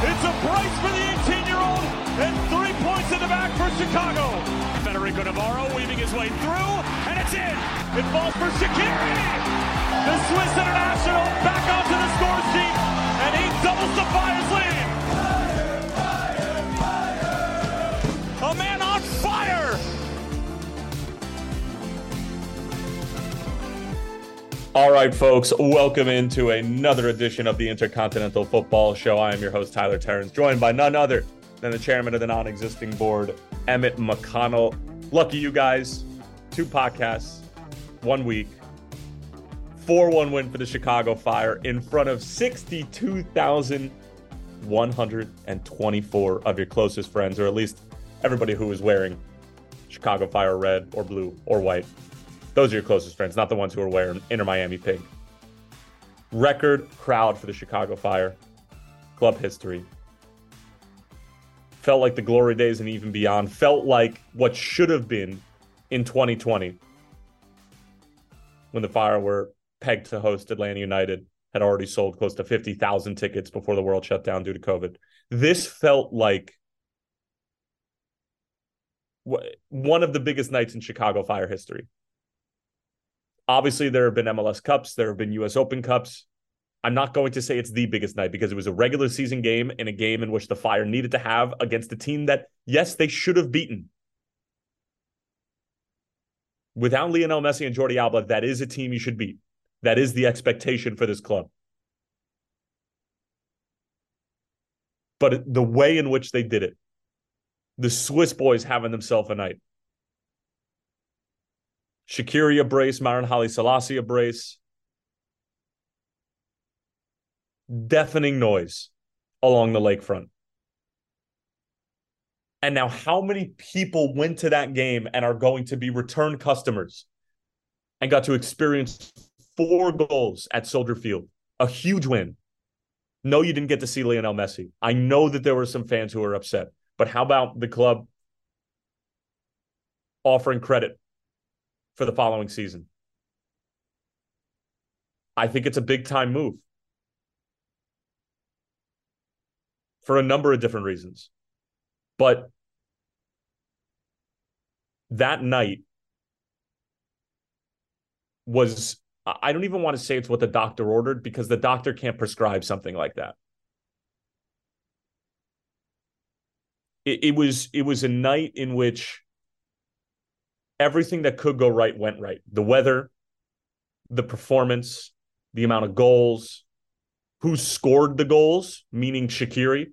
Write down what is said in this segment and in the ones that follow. It's a brace for the 18-year-old and 3 points in the back for Chicago. Federico Navarro weaving his way through, and it's in. It falls for Shaqiri. The Swiss international back onto the score sheet, and he doubles the Fire's lead. Fire. A man on fire. All right, folks, welcome into another edition of the Intercontinental Football Show. I am your host, Tyler Terrence, joined by none other than the chairman of the non-existing board, Emmett McConnell. Lucky you guys, 2 podcasts, 1 week, 4-1 win for the Chicago Fire in front of 62,124 of your closest friends, or at least everybody who is wearing Chicago Fire red or blue or white. Those are your closest friends, not the ones who are wearing Inter Miami pink. Record crowd for the Chicago Fire. Club history. Felt like the glory days and even beyond. Felt like what should have been in 2020 when the Fire were pegged to host Atlanta United, had already sold close to 50,000 tickets before the world shut down due to COVID. This felt like one of the biggest nights in Chicago Fire history. Obviously, there have been MLS Cups. There have been U.S. Open Cups. I'm not going to say it's the biggest night because it was a regular season game and a game in which the Fire needed to have against a team that, yes, they should have beaten. Without Lionel Messi and Jordi Alba, that is a team you should beat. That is the expectation for this club. But the way in which they did it, the Swiss boys having themselves a night. Shaqiri a brace, Maren Haile-Selassie a brace. Deafening noise along the lakefront. And now how many people went to that game and are going to be return customers and got to experience 4 goals at Soldier Field? A huge win. No, you didn't get to see Lionel Messi. I know that there were some fans who were upset, but how about the club offering credit for the following season? I think it's a big-time move for a number of different reasons. But that night was, I don't even want to say it's what the doctor ordered because the doctor can't prescribe something like that. It was a night in which everything that could go right went right. The weather, the performance, the amount of goals, who scored the goals, meaning Shaqiri.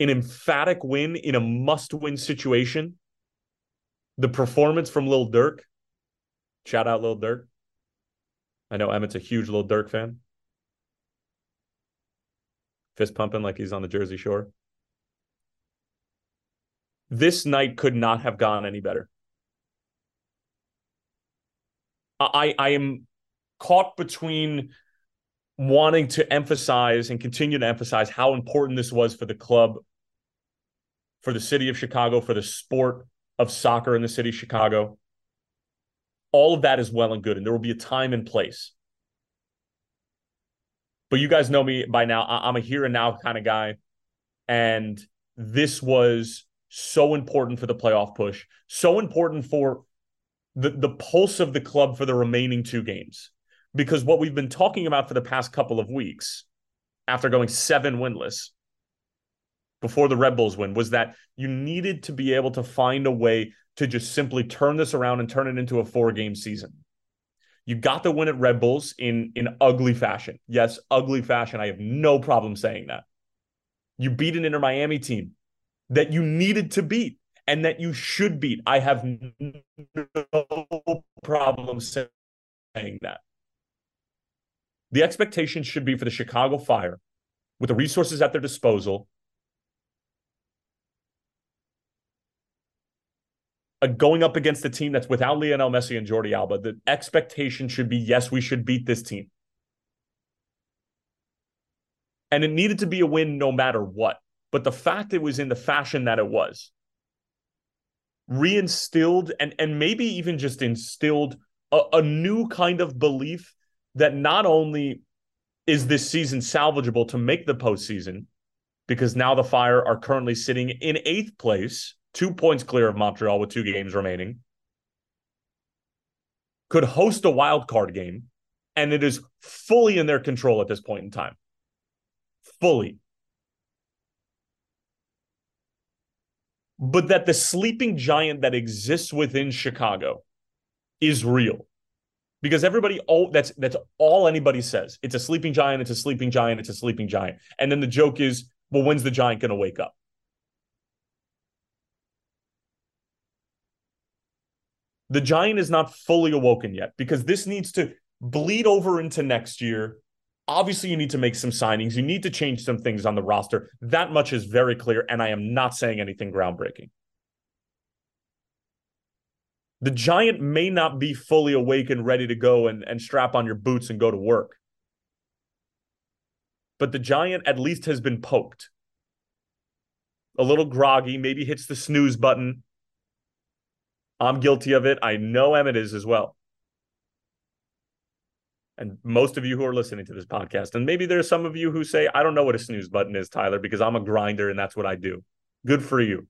An emphatic win in a must-win situation. The performance from Lil Durk. Shout out Lil Durk. I know Emmett's a huge Lil Durk fan. Fist pumping like he's on the Jersey Shore. This night could not have gone any better. I am caught between wanting to emphasize and continue to emphasize how important this was for the club, for the city of Chicago, for the sport of soccer in the city of Chicago. All of that is well and good, and there will be a time and place. But you guys know me by now. I'm a here and now kind of guy, and this was so important for the playoff push, so important for the pulse of the club for the remaining 2 games. Because what we've been talking about for the past couple of weeks, after going 7 winless before the Red Bulls win, was that you needed to be able to find a way to just simply turn this around and turn it into a 4-game season. You got the win at Red Bulls in ugly fashion. Yes, ugly fashion. I have no problem saying that. You beat an Inter Miami team that you needed to beat and that you should beat. I have no problem saying that. The expectation should be for the Chicago Fire, with the resources at their disposal, going up against a team that's without Lionel Messi and Jordi Alba. The expectation should be, yes, we should beat this team. And it needed to be a win no matter what. But the fact it was in the fashion that it was reinstilled and maybe even just instilled a new kind of belief that not only is this season salvageable to make the postseason? Because now the Fire are currently sitting in 8th place, 2 points clear of Montreal with 2 games remaining. Could host a wild card game, and it is fully in their control at this point in time. Fully. But that the sleeping giant that exists within Chicago is real. Because everybody, that's all anybody says. It's a sleeping giant, it's a sleeping giant, it's a sleeping giant. And then the joke is, well, when's the giant going to wake up? The giant is not fully awoken yet because this needs to bleed over into next year. Obviously, you need to make some signings. You need to change some things on the roster. That much is very clear, and I am not saying anything groundbreaking. The giant may not be fully awake and ready to go and strap on your boots and go to work. But the giant at least has been poked. A little groggy, maybe hits the snooze button. I'm guilty of it. I know Emmett is as well. And most of you who are listening to this podcast, and maybe there's some of you who say, I don't know what a snooze button is, Tyler, because I'm a grinder and that's what I do. Good for you.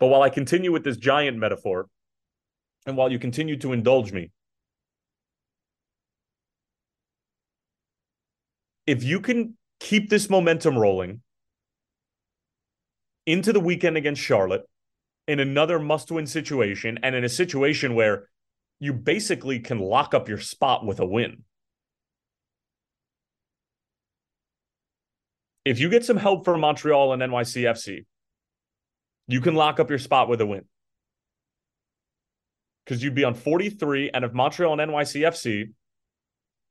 But while I continue with this giant metaphor, and while you continue to indulge me, if you can keep this momentum rolling into the weekend against Charlotte in another must-win situation and in a situation where you basically can lock up your spot with a win. If you get some help from Montreal and NYCFC, you can lock up your spot with a win. Because you'd be on 43, and if Montreal and NYCFC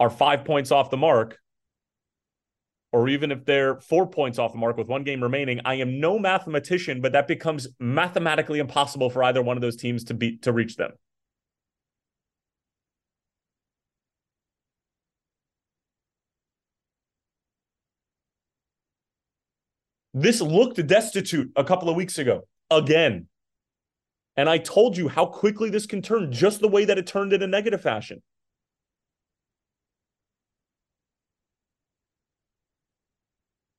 are 5 points off the mark, or even if they're 4 points off the mark with 1 game remaining, I am no mathematician, but that becomes mathematically impossible for either one of those teams to reach them. This looked destitute a couple of weeks ago, again. And I told you how quickly this can turn, just the way that it turned in a negative fashion.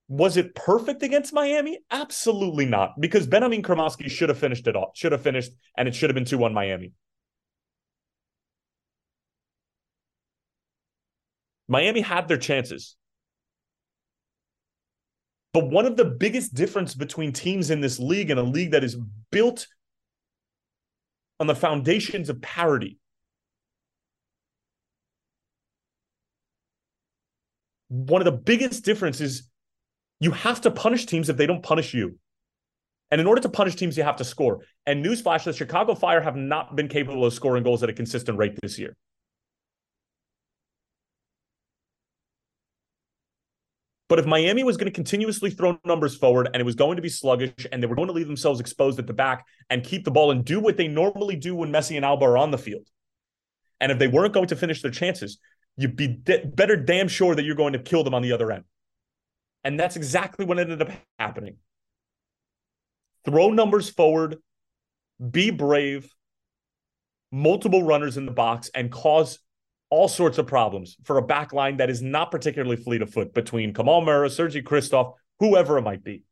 Was it perfect against Miami? Absolutely not, because Benjamin Kromoski should have finished it all. Should have finished, and it should have been 2-1 Miami. Miami had their chances. But one of the biggest differences between teams in this league and a league that is built on the foundations of parity, one of the biggest differences, you have to punish teams if they don't punish you. And in order to punish teams, you have to score. And newsflash, the Chicago Fire have not been capable of scoring goals at a consistent rate this year. But if Miami was going to continuously throw numbers forward and it was going to be sluggish and they were going to leave themselves exposed at the back and keep the ball and do what they normally do when Messi and Alba are on the field, and if they weren't going to finish their chances, you'd be better damn sure that you're going to kill them on the other end. And that's exactly what ended up happening. Throw numbers forward, be brave, multiple runners in the box, and cause all sorts of problems for a back line that is not particularly fleet of foot between Kamal Murray, Sergiy Kryvtsov, whoever it might be.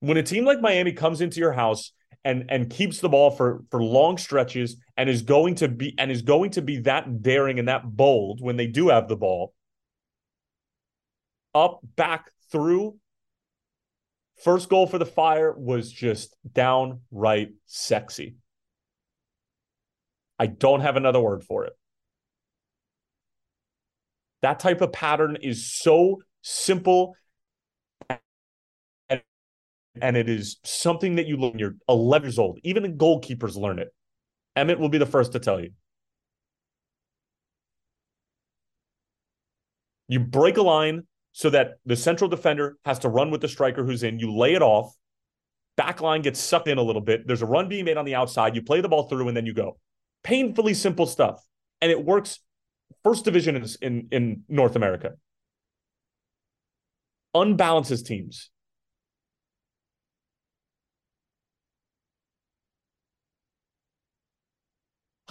When a team like Miami comes into your house and keeps the ball for long stretches and is going to be that daring and that bold when they do have the ball, up, back, through. First goal for the Fire was just downright sexy. I don't have another word for it. That type of pattern is so simple. And it is something that you learn when you're 11 years old. Even the goalkeepers learn it. Emmett will be the first to tell you. You break a line so that the central defender has to run with the striker who's in. You lay it off. Back line gets sucked in a little bit. There's a run being made on the outside. You play the ball through, and then you go. Painfully simple stuff. And it works. First division in North America. Unbalances teams.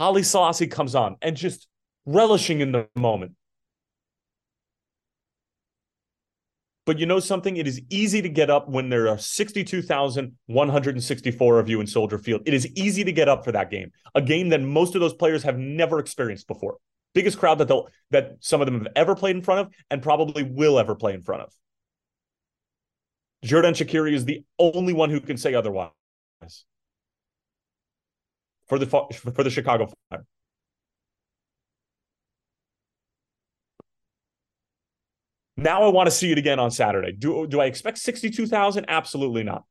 Haile-Selassie comes on and just relishing in the moment. But you know something? It is easy to get up when there are 62,164 of you in Soldier Field. It is easy to get up for that game, a game that most of those players have never experienced before. Biggest crowd that some of them have ever played in front of and probably will ever play in front of. Xherdan Shaqiri is the only one who can say otherwise for the Chicago Fire. Now I want to see it again on Saturday. Do I expect 62,000? Absolutely not.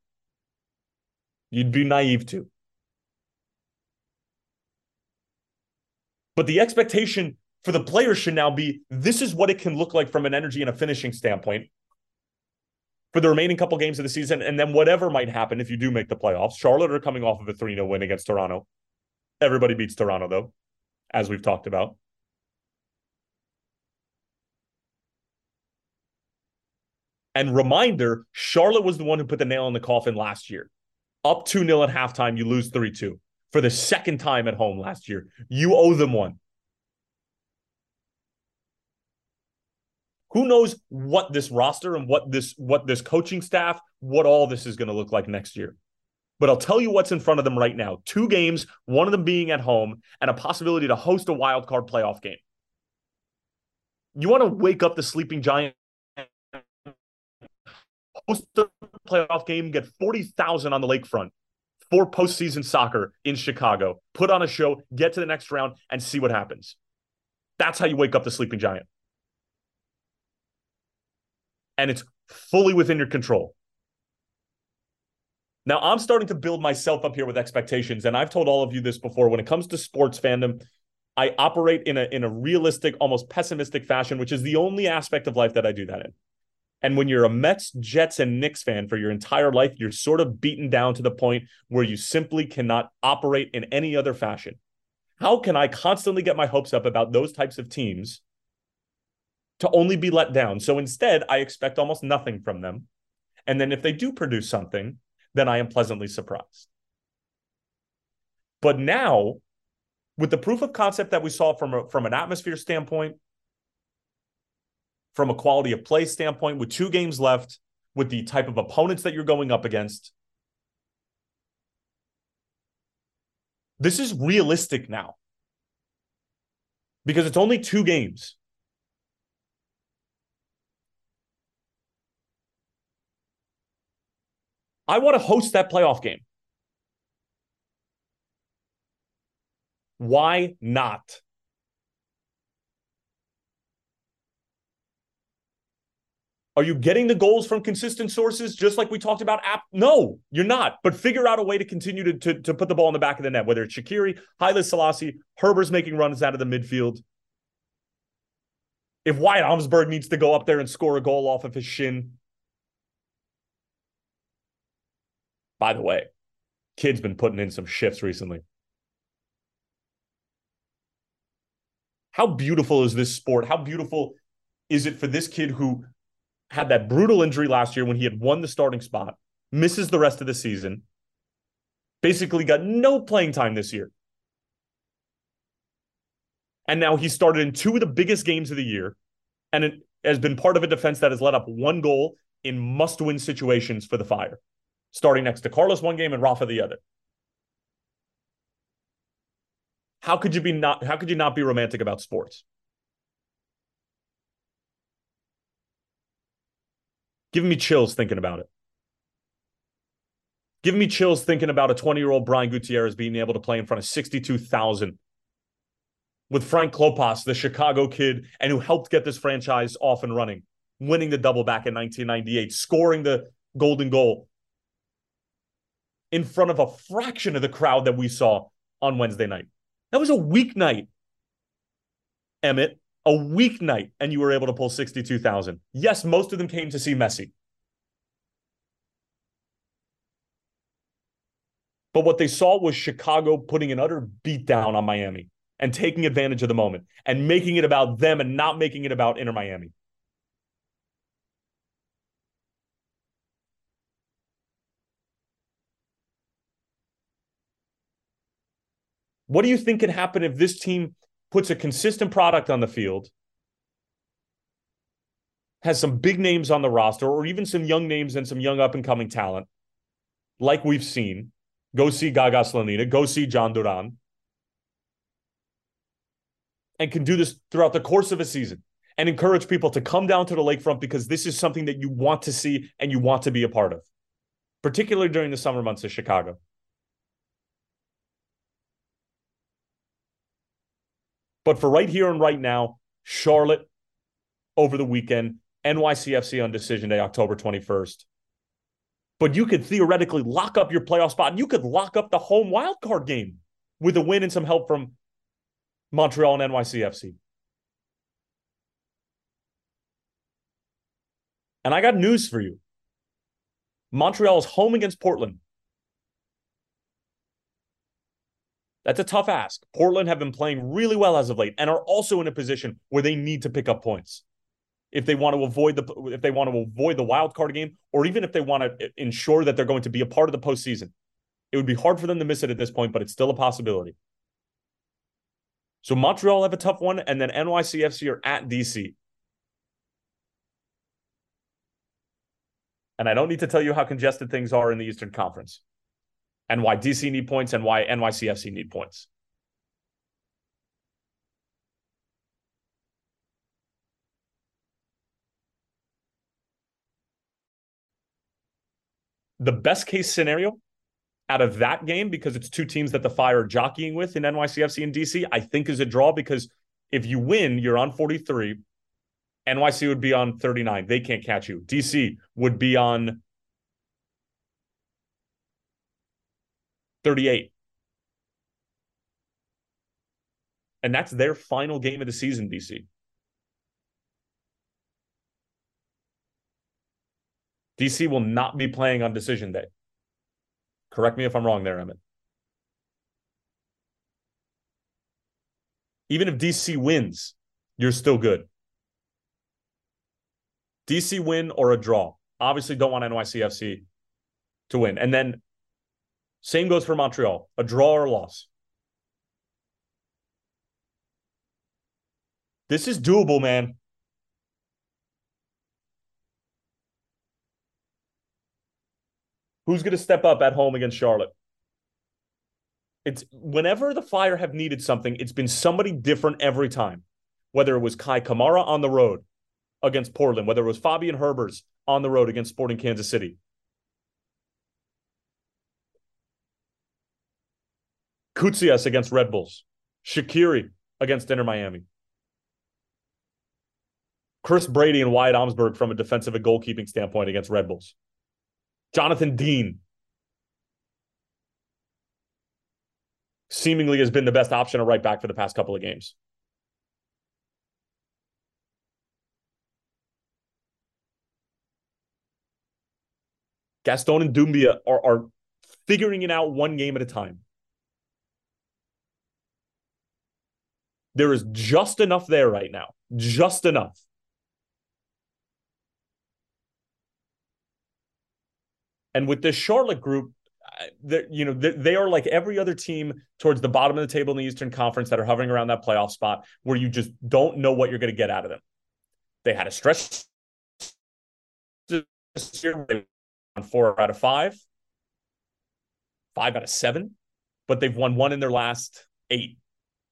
You'd be naive to. But the expectation for the players should now be, this is what it can look like from an energy and a finishing standpoint for the remaining couple games of the season, and then whatever might happen if you do make the playoffs. Charlotte are coming off of a 3-0 win against Toronto. Everybody beats Toronto, though, as we've talked about. And reminder, Charlotte was the one who put the nail in the coffin last year. Up 2-0 at halftime, you lose 3-2. For the second time at home last year. You owe them one. Who knows what this roster and what this coaching staff, what all this is going to look like next year. But I'll tell you what's in front of them right now. 2 games, one of them being at home, and a possibility to host a wild card playoff game. You want to wake up the sleeping giant, host the playoff game, get 40,000 on the lakefront for postseason soccer in Chicago, put on a show, get to the next round, and see what happens. That's how you wake up the sleeping giant. And it's fully within your control. Now, I'm starting to build myself up here with expectations, and I've told all of you this before. When it comes to sports fandom, I operate in a realistic, almost pessimistic fashion, which is the only aspect of life that I do that in. And when you're a Mets, Jets, and Knicks fan for your entire life, you're sort of beaten down to the point where you simply cannot operate in any other fashion. How can I constantly get my hopes up about those types of teams to only be let down? So instead, I expect almost nothing from them. And then if they do produce something, then I am pleasantly surprised. But now, with the proof of concept that we saw from an atmosphere standpoint, from a quality of play standpoint, with 2 games left, with the type of opponents that you're going up against, this is realistic now. Because it's only 2 games. I want to host that playoff game. Why not? Are you getting the goals from consistent sources, just like we talked about? No, you're not. But figure out a way to continue to put the ball in the back of the net, whether it's Shaqiri, Haile-Selassie, Herbers making runs out of the midfield. If Wyatt Omsberg needs to go up there and score a goal off of his shin. By the way, kid's been putting in some shifts recently. How beautiful is this sport? How beautiful is it for this kid who had that brutal injury last year when he had won the starting spot, misses the rest of the season, basically got no playing time this year. And now he started in 2 of the biggest games of the year, and it has been part of a defense that has let up 1 goal in must-win situations for the Fire, starting next to Carlos one game and Rafa the other. How could you not be romantic about sports? Giving me chills thinking about it. Giving me chills thinking about a 20-year-old Brian Gutierrez being able to play in front of 62,000 with Frank Klopas, the Chicago kid, and who helped get this franchise off and running, winning the double back in 1998, scoring the golden goal in front of a fraction of the crowd that we saw on Wednesday night. That was a weeknight, Emmett. A weeknight, and you were able to pull 62,000. Yes, most of them came to see Messi. But what they saw was Chicago putting an utter beatdown on Miami and taking advantage of the moment and making it about them and not making it about Inter Miami. What do you think could happen if this team puts a consistent product on the field, has some big names on the roster, or even some young names and some young up-and-coming talent, like we've seen? Go see Gaga Slonina, go see John Duran, and can do this throughout the course of a season and encourage people to come down to the lakefront, because this is something that you want to see and you want to be a part of, particularly during the summer months of Chicago. But for right here and right now, Charlotte over the weekend, NYCFC on Decision Day, October 21st. But you could theoretically lock up your playoff spot, and you could lock up the home wildcard game with a win and some help from Montreal and NYCFC. And I got news for you. Montreal is home against Portland. That's a tough ask. Portland have been playing really well as of late and are also in a position where they need to pick up points. If they want to avoid the wild card game, or even if they want to ensure that they're going to be a part of the postseason, it would be hard for them to miss it at this point, but it's still a possibility. So Montreal have a tough one, and then NYCFC are at DC. And I don't need to tell you how congested things are in the Eastern Conference, and why DC need points and why NYCFC need points. The best case scenario out of that game, because it's two teams that the Fire are jockeying with in NYCFC and DC, I think is a draw, because if you win, you're on 43. NYC would be on 39. They can't catch you. DC would be on 38. And that's their final game of the season, DC. DC will not be playing on Decision Day. Correct me if I'm wrong there, Emmett. Even if DC wins, you're still good. DC win or a draw. Obviously don't want NYCFC to win. And then same goes for Montreal. A draw or a loss. This is doable, man. Who's going to step up at home against Charlotte? It's whenever the Fire have needed something, it's been somebody different every time. Whether it was Kei Kamara on the road against Portland, whether it was Fabian Herbers on the road against Sporting Kansas City. Kutsias against Red Bulls. Shaqiri against Inter Miami. Chris Brady and Wyatt Omsberg from a defensive and goalkeeping standpoint against Red Bulls. Jonathan Dean seemingly has been the best option at right back for the past couple of games. Gaston and Dumbia are figuring it out one game at a time. There is just enough there right now. Just enough. And with this Charlotte group, they are like every other team towards the bottom of the table in the Eastern Conference that are hovering around that playoff spot, where you just don't know what you're going to get out of them. They had a stretch this year on 4 out of 5, 5 out of 7, but they've won 1 in their last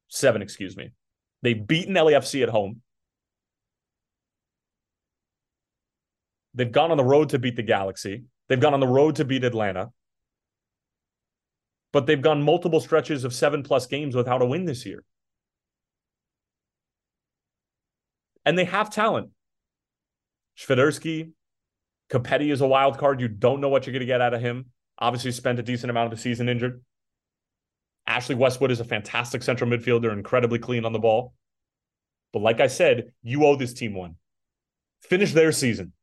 7, excuse me. They've beaten LAFC at home. They've gone on the road to beat the Galaxy. They've gone on the road to beat Atlanta. But they've gone multiple stretches of 7-plus games without a win this year. And they have talent. Swiderski, Capetti is a wild card. You don't know what you're going to get out of him. Obviously spent a decent amount of the season injured. Ashley Westwood is a fantastic central midfielder, incredibly clean on the ball. But like I said, you owe this team one. Finish their season.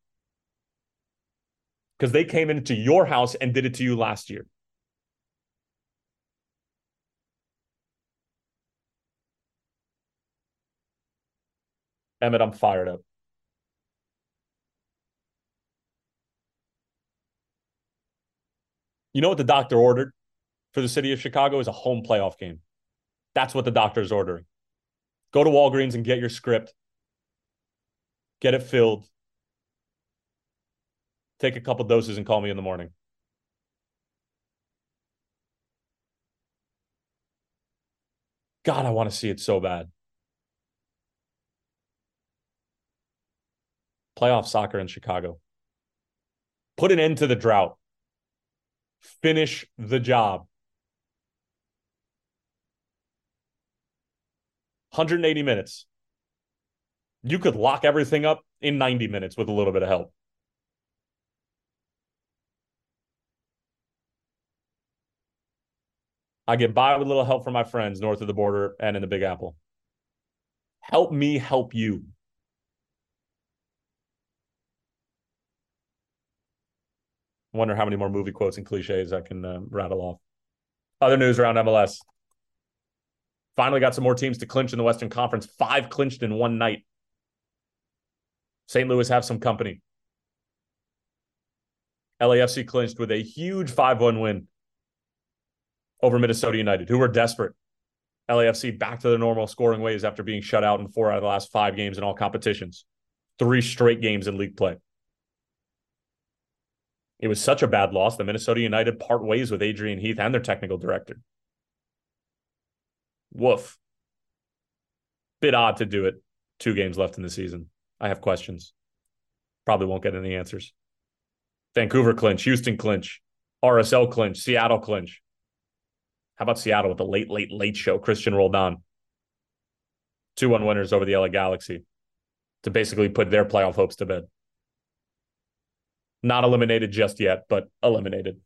Because they came into your house and did it to you last year. Emmett, I'm fired up. You know what the doctor ordered for the city of Chicago is a home playoff game. That's what the doctor is ordering. Go to Walgreens and get your script. Get it filled. Take a couple doses and call me in the morning. God, I want to see it so bad. Playoff soccer in Chicago. Put an end to the drought. Finish the job. 180 minutes. You could lock everything up in 90 minutes with a little bit of help. I get by with a little help from my friends north of the border and in the Big Apple. Help me help you. I wonder how many more movie quotes and cliches I can rattle off. Other news around MLS. Finally got some more teams to clinch in the Western Conference. 5 clinched in one night. St. Louis have some company. LAFC clinched with a huge 5-1 win over Minnesota United, who were desperate. LAFC back to their normal scoring ways after being shut out in 4 out of the last 5 games in all competitions. 3 straight games in league play. It was such a bad loss that Minnesota United part ways with Adrian Heath and their technical director. Woof. Bit odd to do it. 2 games left in the season. I have questions. Probably won't get any answers. Vancouver clinch, Houston clinch, RSL clinch, Seattle clinch. How about Seattle with the late, late, late show? Christian Roldan. 2-1 winners over the LA Galaxy to basically put their playoff hopes to bed. Not eliminated just yet, but eliminated.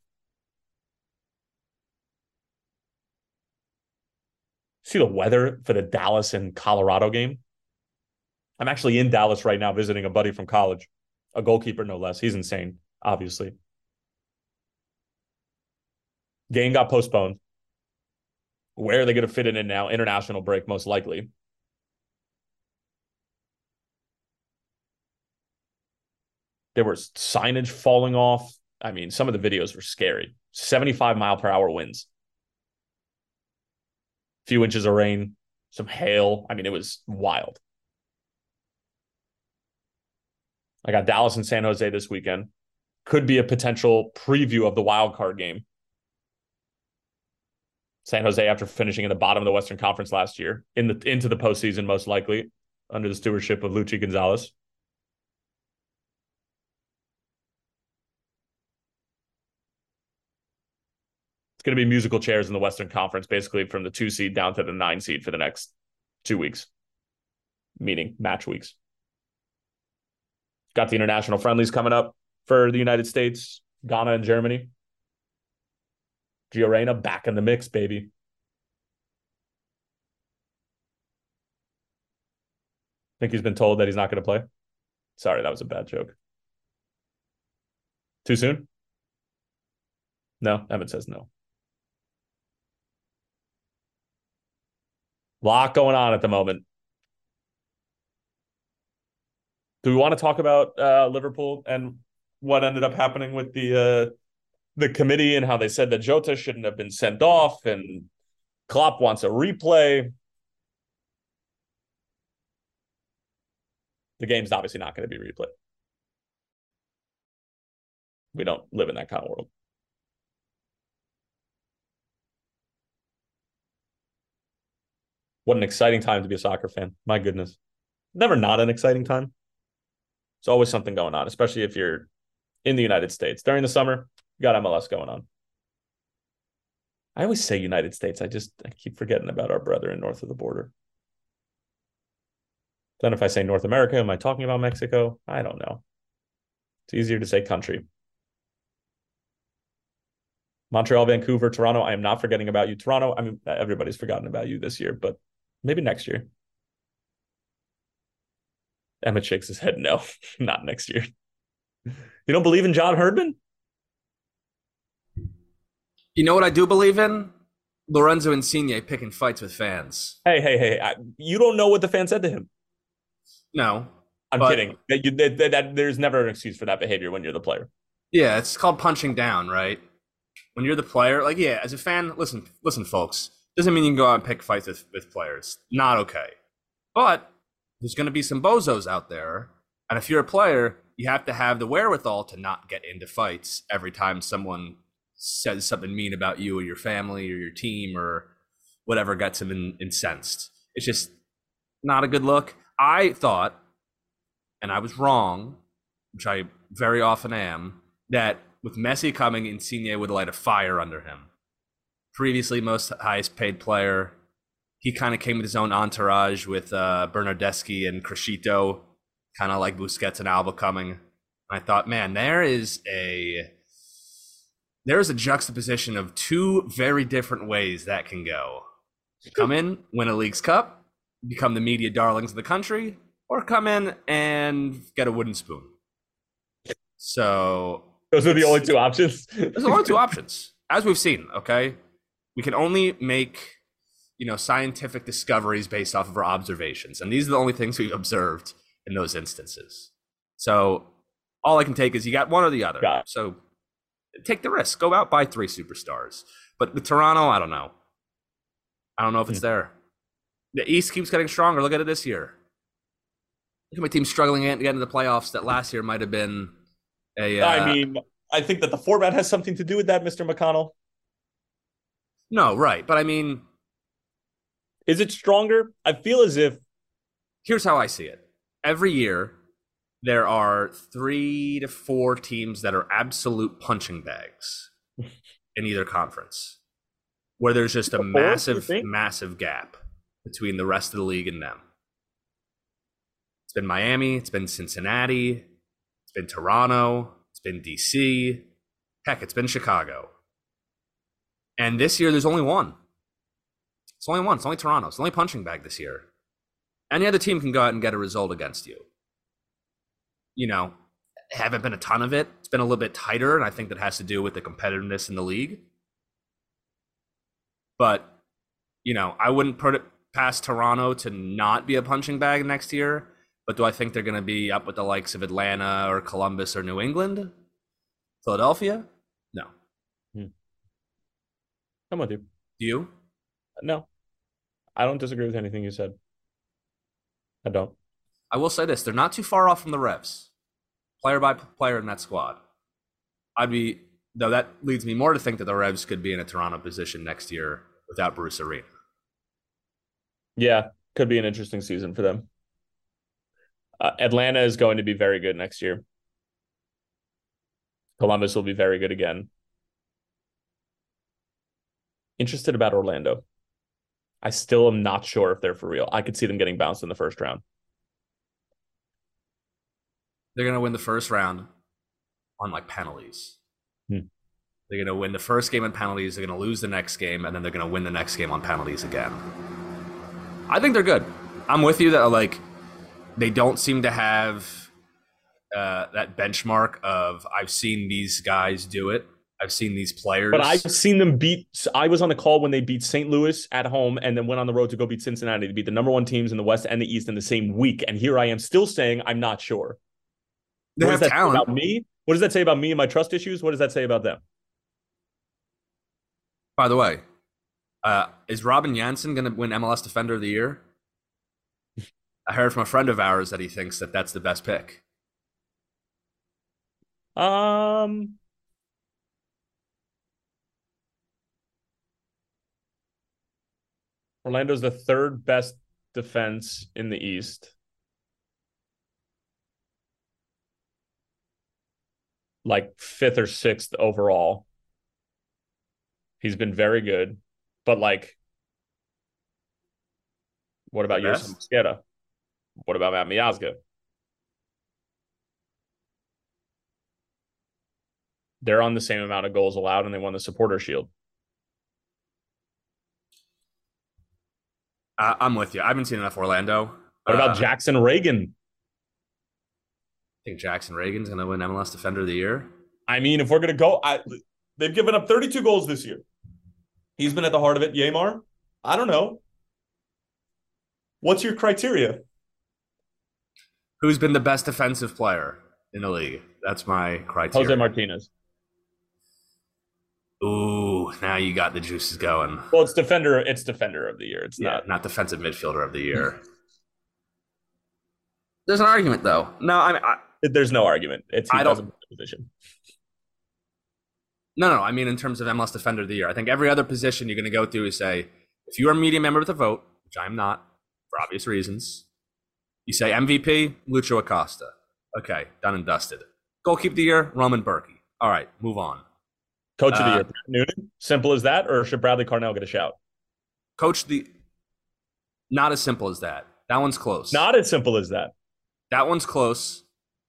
See the weather for the Dallas and Colorado game? I'm actually in Dallas right now visiting a buddy from college, a goalkeeper no less. He's insane, obviously. Game got postponed. Where are they going to fit it in now? International break, most likely. There was signage falling off. I mean, some of the videos were scary. 75-mile-per-hour winds. A few inches of rain, some hail. I mean, it was wild. I got Dallas and San Jose this weekend. Could be a potential preview of the wild card game. San Jose, after finishing in the bottom of the Western Conference last year, into the postseason, most likely, under the stewardship of Luchi Gonzalez. It's going to be musical chairs in the Western Conference, basically from the 2 seed down to the 9 seed for the next 2 weeks, meaning match weeks. Got the international friendlies coming up for the United States, Ghana, and Germany. Gio Reyna back in the mix, baby. Think he's been told that he's not going to play? Sorry, that was a bad joke. Too soon? No, Emmett says no. A lot going on at the moment. Do we want to talk about Liverpool and what ended up happening with the committee and how they said that Jota shouldn't have been sent off and Klopp wants a replay? The game's obviously not going to be replayed. We don't live in that kind of world. What an exciting time to be a soccer fan. My goodness. Never not an exciting time. There's always something going on, especially if you're in the United States. During the summer, you got MLS going on. I always say United States. I keep forgetting about our brethren north of the border. Then if I say North America, am I talking about Mexico? I don't know. It's easier to say country. Montreal, Vancouver, Toronto. I am not forgetting about you. Toronto, I mean, everybody's forgotten about you this year, but maybe next year. Emmett shakes his head no, not next year. You don't believe in John Herdman? You know what I do believe in? Lorenzo Insigne picking fights with fans. Hey. You don't know what the fans said to him. No. I'm kidding. There's never an excuse for that behavior when you're the player. Yeah, it's called punching down, right? When you're the player, as a fan, listen, folks. Doesn't mean you can go out and pick fights with players. Not okay. But there's going to be some bozos out there. And if you're a player, you have to have the wherewithal to not get into fights every time someone says something mean about you or your family or your team or whatever gets him incensed. It's just not a good look. I thought, and I was wrong, which I very often am, that with Messi coming, Insigne would light a fire under him. Previously, most highest paid player. He kind of came with his own entourage with Bernardeschi and Crescito, kind of like Busquets and Alba coming. And I thought, man, there is a juxtaposition of two very different ways that can go. Come in, win a League's Cup, become the media darlings of the country, or come in and get a wooden spoon. So those are the only two options. Those are the only two options, as we've seen. Okay, we can only make scientific discoveries based off of our observations, and these are the only things we've observed in those instances. So all I can take is you got one or the other. So take the risk. Go out, buy three superstars. But with Toronto, I don't know if it's there. The East keeps getting stronger. Look at it this year. Look at my team struggling to get into the playoffs that last year might have been a... I mean, I think that the format has something to do with that, Mr. McConnell. No, right. But I mean... Is it stronger? I feel as if... Here's how I see it. Every year, there are 3 to 4 teams that are absolute punching bags in either conference, where there's just a massive gap between the rest of the league and them. It's been Miami. It's been Cincinnati. It's been Toronto. It's been D.C. Heck, it's been Chicago. And this year, there's only one. It's only one. It's only Toronto. It's the only punching bag this year. Any other team can go out and get a result against you. Haven't been a ton of it. It's been a little bit tighter, and I think that has to do with the competitiveness in the league. But, I wouldn't put it past Toronto to not be a punching bag next year. But do I think they're going to be up with the likes of Atlanta or Columbus or New England? Philadelphia? No. Come on, dude. Do you? No. I don't disagree with anything you said. I don't. I will say this. They're not too far off from the Revs, player by player in that squad. Though that leads me more to think that the Revs could be in a Toronto position next year without Bruce Arena. Yeah, could be an interesting season for them. Atlanta is going to be very good next year. Columbus will be very good again. Interested about Orlando. I still am not sure if they're for real. I could see them getting bounced in the first round. They're going to win the first round on penalties. They're going to win the first game on penalties. They're going to lose the next game, and then they're going to win the next game on penalties again. I think they're good. I'm with you that they don't seem to have that benchmark of I've seen these guys do it. I've seen these players. But I've seen them beat – I was on the call when they beat St. Louis at home and then went on the road to go beat Cincinnati to beat the number 1 teams in the West and the East in the same week. And here I am still saying I'm not sure. They have talent. About me? What does that say about me and my trust issues? What does that say about them? By the way, is Robin Janssen going to win MLS Defender of the Year? I heard from a friend of ours that he thinks that that's the best pick. Orlando's the 3rd best defense in the East. Like 5th or 6th overall. He's been very good. But what about Yerson Mosqueda? What about Matt Miazga? They're on the same amount of goals allowed and they won the Supporter Shield. I'm with you. I haven't seen enough Orlando. What about Jackson Reagan? I think Jackson Reagan's going to win MLS Defender of the Year. I mean, if we're going to go, they've given up 32 goals this year. He's been at the heart of it. Yamar? I don't know. What's your criteria? Who's been the best defensive player in the league? That's my criteria. Jose Martinez. Ooh. Ooh, now you got the juices going. Well, it's defender. It's defender of the year. It's not defensive midfielder of the year. There's an argument, though. No, I mean, there's no argument. It's I don't position. No. I mean, in terms of MLS defender of the year, I think every other position you're going to go through is say, if you are a media member with a vote, which I'm not for obvious reasons, you say MVP Lucho Acosta. Okay, done and dusted. Goalkeeper of the year Roman Berkey. All right, move on. Coach of the year, Pat Noonan. Simple as that, or should Bradley Carnell get a shout? Coach the not as simple as that. That one's close. Not as simple as that. That one's close,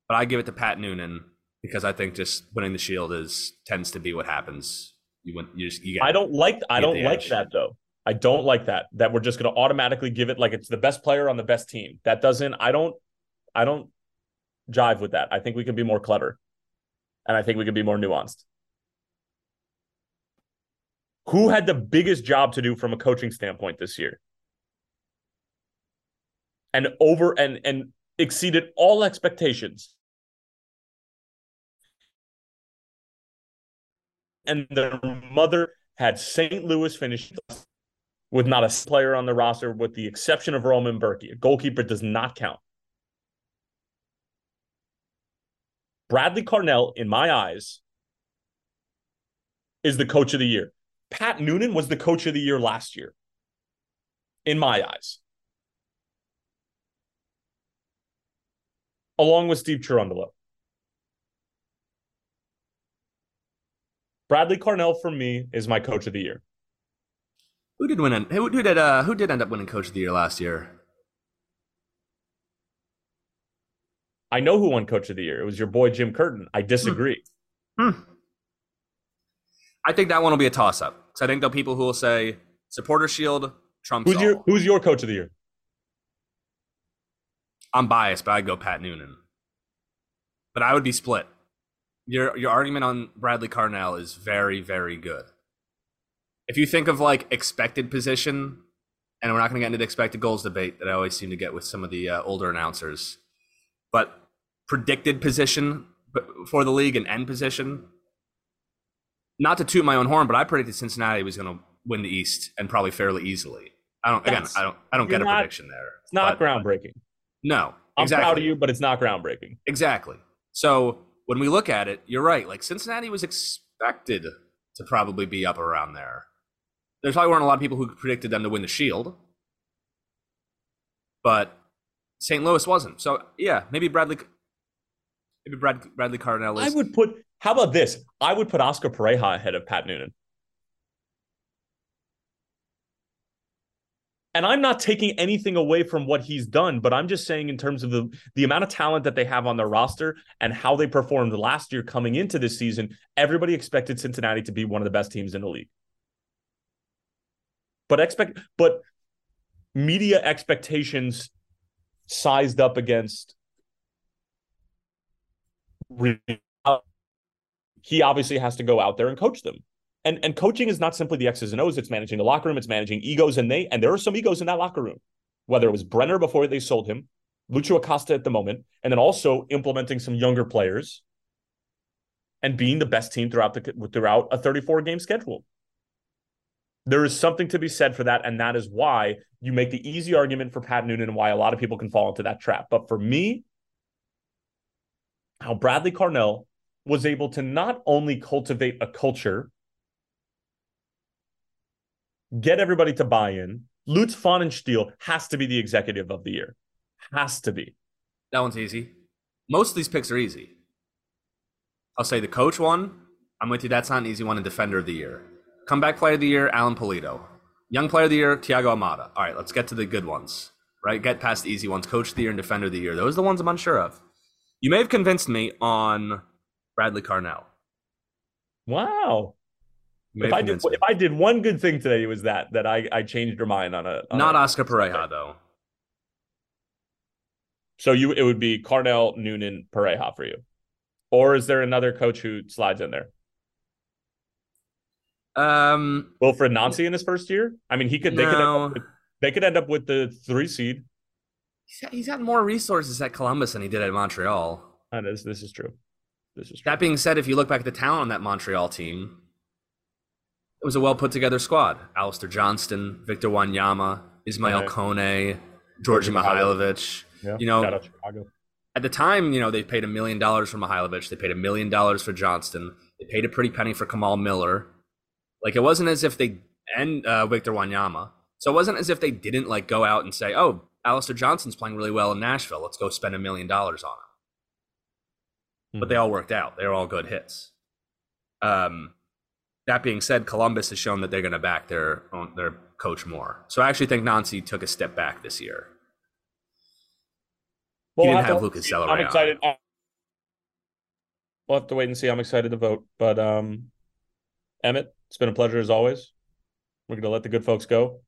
but I give it to Pat Noonan because I think just winning the Shield tends to be what happens. I don't like that though. I don't like that we're just going to automatically give it like it's the best player on the best team. That doesn't. I don't jive with that. I think we can be more clever, and I think we can be more nuanced. Who had the biggest job to do from a coaching standpoint this year, and over and exceeded all expectations? And their mother had St. Louis finish with not a player on the roster, with the exception of Roman Berkey. A goalkeeper does not count. Bradley Carnell, in my eyes, is the coach of the year. Pat Noonan was the coach of the year last year, in my eyes, along with Steve Cherundolo. Bradley Carnell, for me, is my coach of the year. Who did end up winning coach of the year last year? I know who won coach of the year. It was your boy Jim Curtin. I disagree. I think that one will be a toss-up. So I think there are people who will say supporter shield trumps all. Who's your coach of the year? I'm biased, but I'd go Pat Noonan. But I would be split. Your argument on Bradley Carnell is very, very good. If you think of like expected position, and we're not going to get into the expected goals debate that I always seem to get with some of the older announcers, but predicted position for the league and end position. Not to toot my own horn, but I predicted Cincinnati was going to win the East and probably fairly easily. I don't get a prediction there. It's not groundbreaking. No, exactly. I'm proud of you, but it's not groundbreaking. Exactly. So when we look at it, you're right. Like Cincinnati was expected to probably be up around there. There probably weren't a lot of people who predicted them to win the Shield, but St. Louis wasn't. So yeah, maybe Bradley Carnell is. How about this? I would put Oscar Pareja ahead of Pat Noonan. And I'm not taking anything away from what he's done, but I'm just saying in terms of the amount of talent that they have on their roster and how they performed last year coming into this season, everybody expected Cincinnati to be one of the best teams in the league. But media expectations sized up against reality. He obviously has to go out there and coach them. And coaching is not simply the X's and O's. It's managing the locker room. It's managing egos. And there are some egos in that locker room, whether it was Brenner before they sold him, Lucho Acosta at the moment, and then also implementing some younger players and being the best team throughout a 34-game schedule. There is something to be said for that, and that is why you make the easy argument for Pat Noonan and why a lot of people can fall into that trap. But for me, how Bradley Carnell was able to not only cultivate a culture, get everybody to buy in. Lutz Pfannenstiel has to be the executive of the year. Has to be. That one's easy. Most of these picks are easy. I'll say the coach one, I'm with you, that's not an easy one, and defender of the year. Comeback player of the year, Alan Pulido. Young player of the year, Thiago Almada. All right, let's get to the good ones, right? Get past the easy ones. Coach of the year and defender of the year. Those are the ones I'm unsure of. You may have convinced me on Bradley Carnell. Wow. If I did one good thing today, it was that I changed your mind on a... Not Oscar Pareja, though. So it would be Carnell, Noonan, Pareja for you. Or is there another coach who slides in there? Wilfred Nancy in his first year? I mean, they could end up with the 3 seed. He's got more resources at Columbus than he did at Montreal. This is true. That being said, if you look back at the talent on that Montreal team, it was a well put together squad. Alistair Johnston, Victor Wanyama, Ismail Kone, Georgi Mihailovic. Yeah. You know, Chicago. At the time, you know, they paid $1 million for Mihailovic. They paid $1 million for Johnston. They paid a pretty penny for Kamal Miller. Like, it wasn't as if they and Victor Wanyama. So it wasn't as if they didn't like go out and say, "Oh, Alistair Johnston's playing really well in Nashville. Let's go spend $1 million on him." But they all worked out. They were all good hits. That being said, Columbus has shown that they're going to back their coach more. So I actually think Nancy took a step back this year. Well, he didn't have Lucas Celleray. I'm excited. We'll have to wait and see. I'm excited to vote. But Emmett, it's been a pleasure as always. We're going to let the good folks go.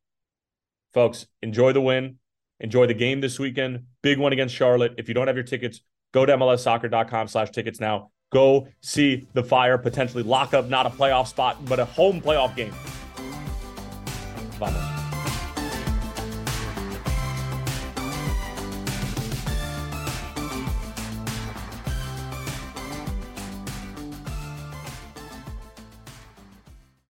Folks, enjoy the win. Enjoy the game this weekend. Big one against Charlotte. If you don't have your tickets, go to MLSsoccer.com/tickets now. Go see the Fire potentially lock up, not a playoff spot, but a home playoff game. Vamos.